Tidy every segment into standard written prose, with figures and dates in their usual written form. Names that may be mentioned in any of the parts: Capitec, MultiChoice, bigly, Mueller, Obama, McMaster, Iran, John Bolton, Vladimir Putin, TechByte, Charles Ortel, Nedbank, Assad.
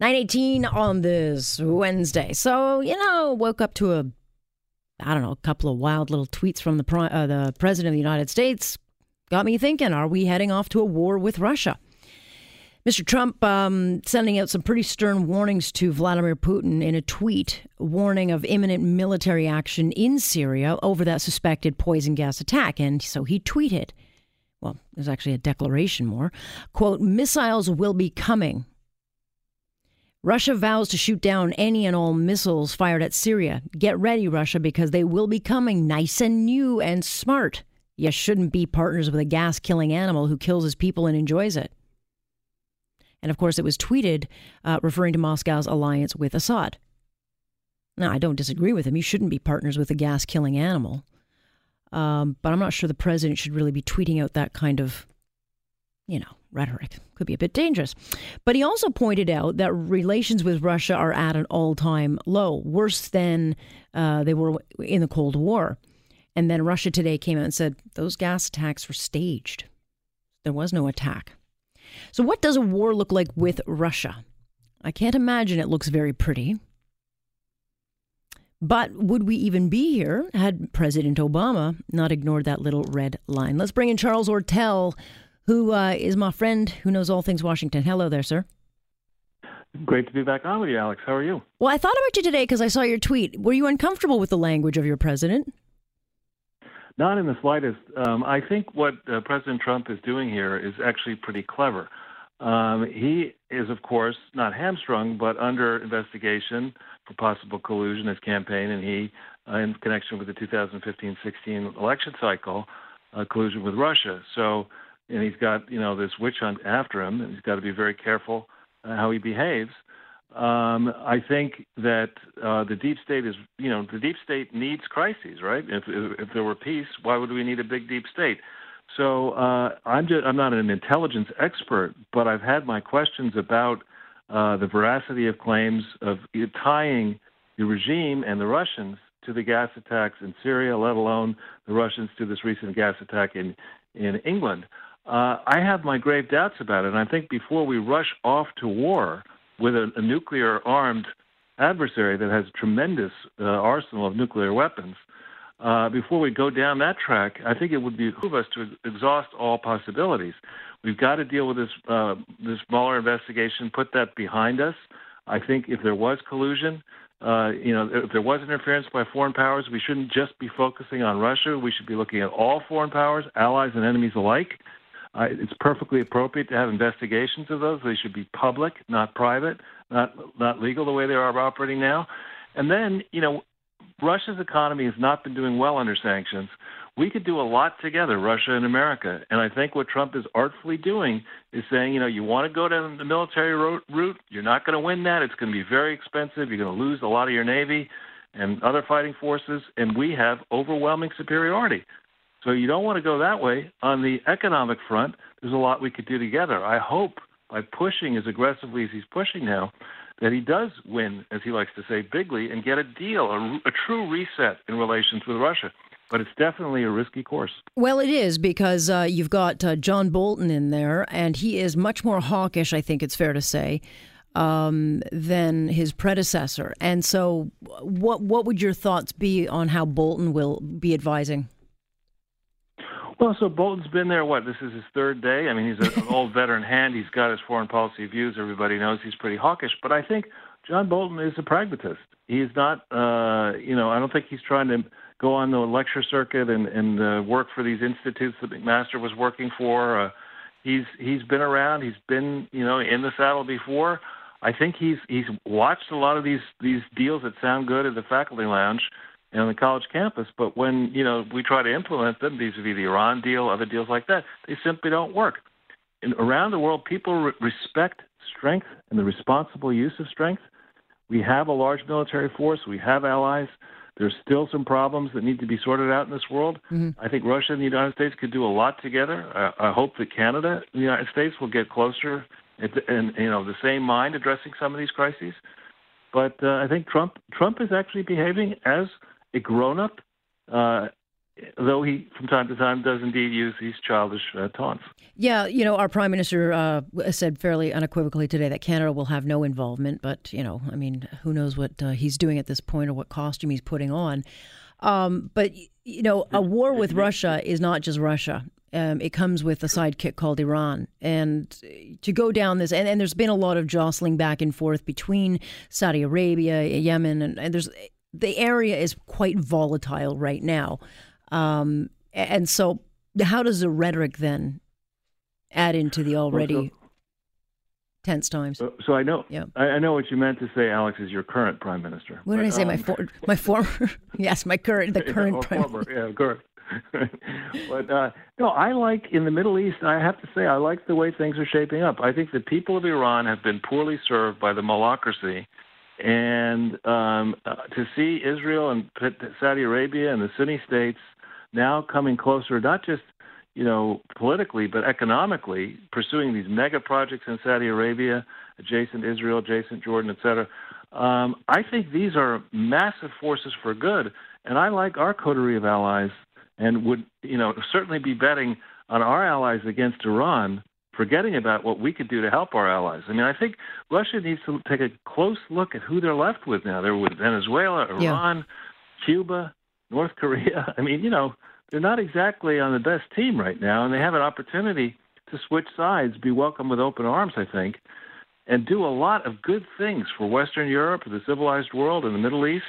9:18 on this Wednesday. So, you know, woke up to a couple of wild little tweets from the president of the United States. Got me thinking, are we heading off to a war with Russia? Mr. Trump sending out some pretty stern warnings to Vladimir Putin in a tweet, warning of imminent military action in Syria over that suspected poison gas attack. And so he tweeted, well, there's actually a declaration more, quote, missiles will be coming. Russia vows to shoot down any and all missiles fired at Syria. Get ready, Russia, because they will be coming nice and new and smart. You shouldn't be partners with a gas-killing animal who kills his people and enjoys it. And, of course, it was tweeted referring to Moscow's alliance with Assad. Now, I don't disagree with him. You shouldn't be partners with a gas-killing animal. But I'm not sure the president should really be tweeting out that kind of, you know, rhetoric. Could be a bit dangerous. But he also pointed out that relations with Russia are at an all-time low, worse than they were in the Cold War. And then Russia today came out and said those gas attacks were staged. There was no attack. So what does a war look like with Russia? I can't imagine it looks very pretty. But would we even be here had President Obama not ignored that little red line? Let's bring in Charles Ortel, who is my friend who knows all things Washington. Hello there, sir. Great to be back on with you, Alex. How are you? Well, I thought about you today because I saw your tweet. Were you uncomfortable with the language of your president? Not in the slightest. I think what President Trump is doing here is actually pretty clever. He is, of course, not hamstrung, but under investigation for possible collusion, his campaign, and he, in connection with the 2015-16 election cycle, collusion with Russia. So, and he's got, you know, this witch hunt after him, and he's got to be very careful how he behaves. I think that the deep state is, you know, the deep state needs crises, right? If there were peace, why would we need a big deep state? So I'm not an intelligence expert, but I've had my questions about the veracity of claims of tying the regime and the Russians to the gas attacks in Syria, let alone the Russians to this recent gas attack in England. I have my grave doubts about it, and I think before we rush off to war with a nuclear-armed adversary that has a tremendous arsenal of nuclear weapons, before we go down that track, I think it would behoove us to exhaust all possibilities. We've got to deal with this Mueller investigation, put that behind us. I think if there was collusion, if there was interference by foreign powers, we shouldn't just be focusing on Russia. We should be looking at all foreign powers, allies and enemies alike. It's perfectly appropriate to have investigations of those. They should be public, not private, not legal the way they are operating now. And then, you know, Russia's economy has not been doing well under sanctions. We could do a lot together, Russia and America. And I think what Trump is artfully doing is saying, you know, you want to go down the military route, you're not going to win that. It's going to be very expensive. You're going to lose a lot of your Navy and other fighting forces, and we have overwhelming superiority. So you don't want to go that way. On the economic front, there's a lot we could do together. I hope by pushing as aggressively as he's pushing now that he does win, as he likes to say, bigly and get a deal, a true reset in relations with Russia. But it's definitely a risky course. Well, it is because you've got John Bolton in there, and he is much more hawkish, I think it's fair to say, than his predecessor. And so what would your thoughts be on how Bolton will be advising? Well, so Bolton's been there, this is his third day? I mean, he's an old veteran hand. He's got his foreign policy views. Everybody knows he's pretty hawkish. But I think John Bolton is a pragmatist. He's not, I don't think he's trying to go on the lecture circuit and work for these institutes that McMaster was working for. He's been around. He's been, in the saddle before. I think he's watched a lot of these deals that sound good at the faculty lounge and on the college campus, but when, we try to implement them, vis-a-vis the Iran deal, other deals like that, they simply don't work. And around the world, people respect strength and the responsible use of strength. We have a large military force. We have allies. There's still some problems that need to be sorted out in this world. Mm-hmm. I think Russia and the United States could do a lot together. I hope that Canada and the United States will get closer and the same mind addressing some of these crises. But I think Trump is actually behaving as a grown-up though he from time to time does indeed use these childish taunts. Yeah, you know, our prime minister said fairly unequivocally today that Canada will have no involvement. But, you know, I mean, who knows what he's doing at this point or what costume he's putting on. But, you know, a war with Russia is not just Russia. It comes with a sidekick called Iran. And to go down this, and there's been a lot of jostling back and forth between Saudi Arabia, Yemen, and there's the area is quite volatile right now. And so how does the rhetoric then add into the already tense times? So I know I know what you meant to say, Alex, is your current prime minister. What did I say? My former? Yes, my current, the current prime minister. Yeah, current. But no, I like in the Middle East, I have to say, I like the way things are shaping up. I think the people of Iran have been poorly served by the malacracy. And to see Israel and Saudi Arabia and the Sunni states now coming closer, not just, you know, politically, but economically, pursuing these mega projects in Saudi Arabia, adjacent Israel, adjacent Jordan, et cetera. I think these are massive forces for good. And I like our coterie of allies and would, you know, certainly be betting on our allies against Iran, forgetting about what we could do to help our allies. I mean, I think Russia needs to take a close look at who they're left with now. They're with Venezuela, Iran, Cuba, North Korea. I mean, you know, they're not exactly on the best team right now, and they have an opportunity to switch sides, be welcomed with open arms, I think, and do a lot of good things for Western Europe, for the civilized world, and the Middle East,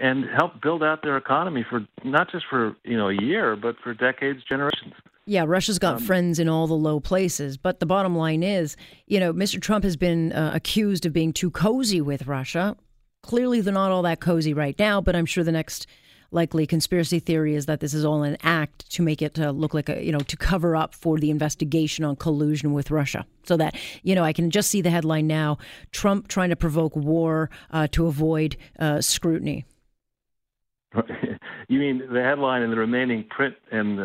and help build out their economy for not just for, you know, a year, but for decades, generations. Yeah, Russia's got friends in all the low places. But the bottom line is, you know, Mr. Trump has been accused of being too cozy with Russia. Clearly, they're not all that cozy right now, but I'm sure the next likely conspiracy theory is that this is all an act to make it look like, a, you know, to cover up for the investigation on collusion with Russia. So that, you know, I can just see the headline now, Trump trying to provoke war to avoid scrutiny. You mean the headline in the remaining print and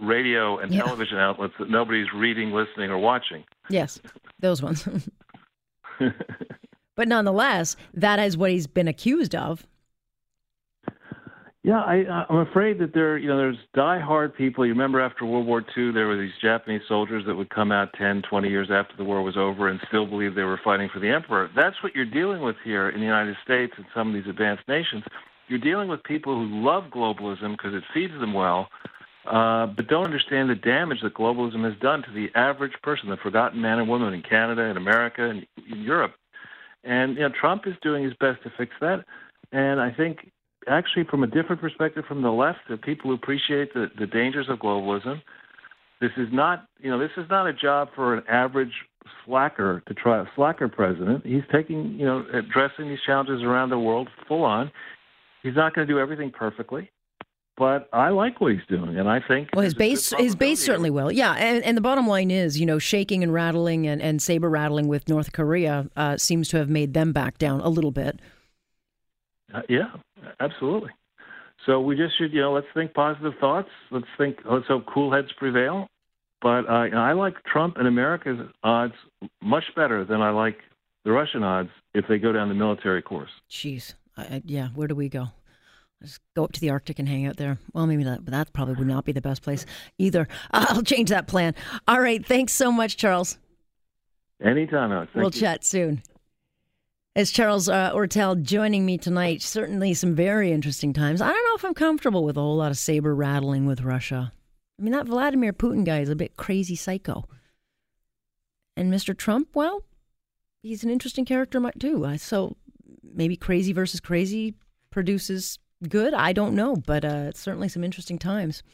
radio and television outlets that nobody's reading, listening, or watching? Yes, those ones. But nonetheless, that is what he's been accused of. Yeah, I'm afraid that there, you know, there's diehard people. You remember after World War II, there were these Japanese soldiers that would come out 10, 20 years after the war was over and still believe they were fighting for the emperor. That's what you're dealing with here in the United States and some of these advanced nations. You're dealing with people who love globalism because it feeds them well, but don't understand the damage that globalism has done to the average person, the forgotten man and woman in Canada and America and in Europe. And, you know, Trump is doing his best to fix that. And I think actually from a different perspective from the left, the people who appreciate the dangers of globalism, this is not, you know, this is not a job for an average slacker to try a slacker president. He's taking, you know, addressing these challenges around the world full on. He's not going to do everything perfectly, but I like what he's doing, and I think... Well, his base certainly will, yeah. And the bottom line is, you know, shaking and rattling and saber-rattling with North Korea seems to have made them back down a little bit. Yeah, absolutely. So we just should, you know, let's think positive thoughts. Let's hope cool heads prevail. But I like Trump and America's odds much better than I like the Russian odds if they go down the military course. Jeez. Yeah, where do we go? Just go up to the Arctic and hang out there. Well, maybe that probably would not be the best place either. I'll change that plan. All right. Thanks so much, Charles. Anytime, Alex. We'll chat soon. It's Charles Ortel joining me tonight. Certainly some very interesting times. I don't know if I'm comfortable with a whole lot of saber rattling with Russia. I mean, that Vladimir Putin guy is a bit crazy psycho. And Mr. Trump, well, he's an interesting character too. So... maybe crazy versus crazy produces good. I don't know, but it's certainly some interesting times.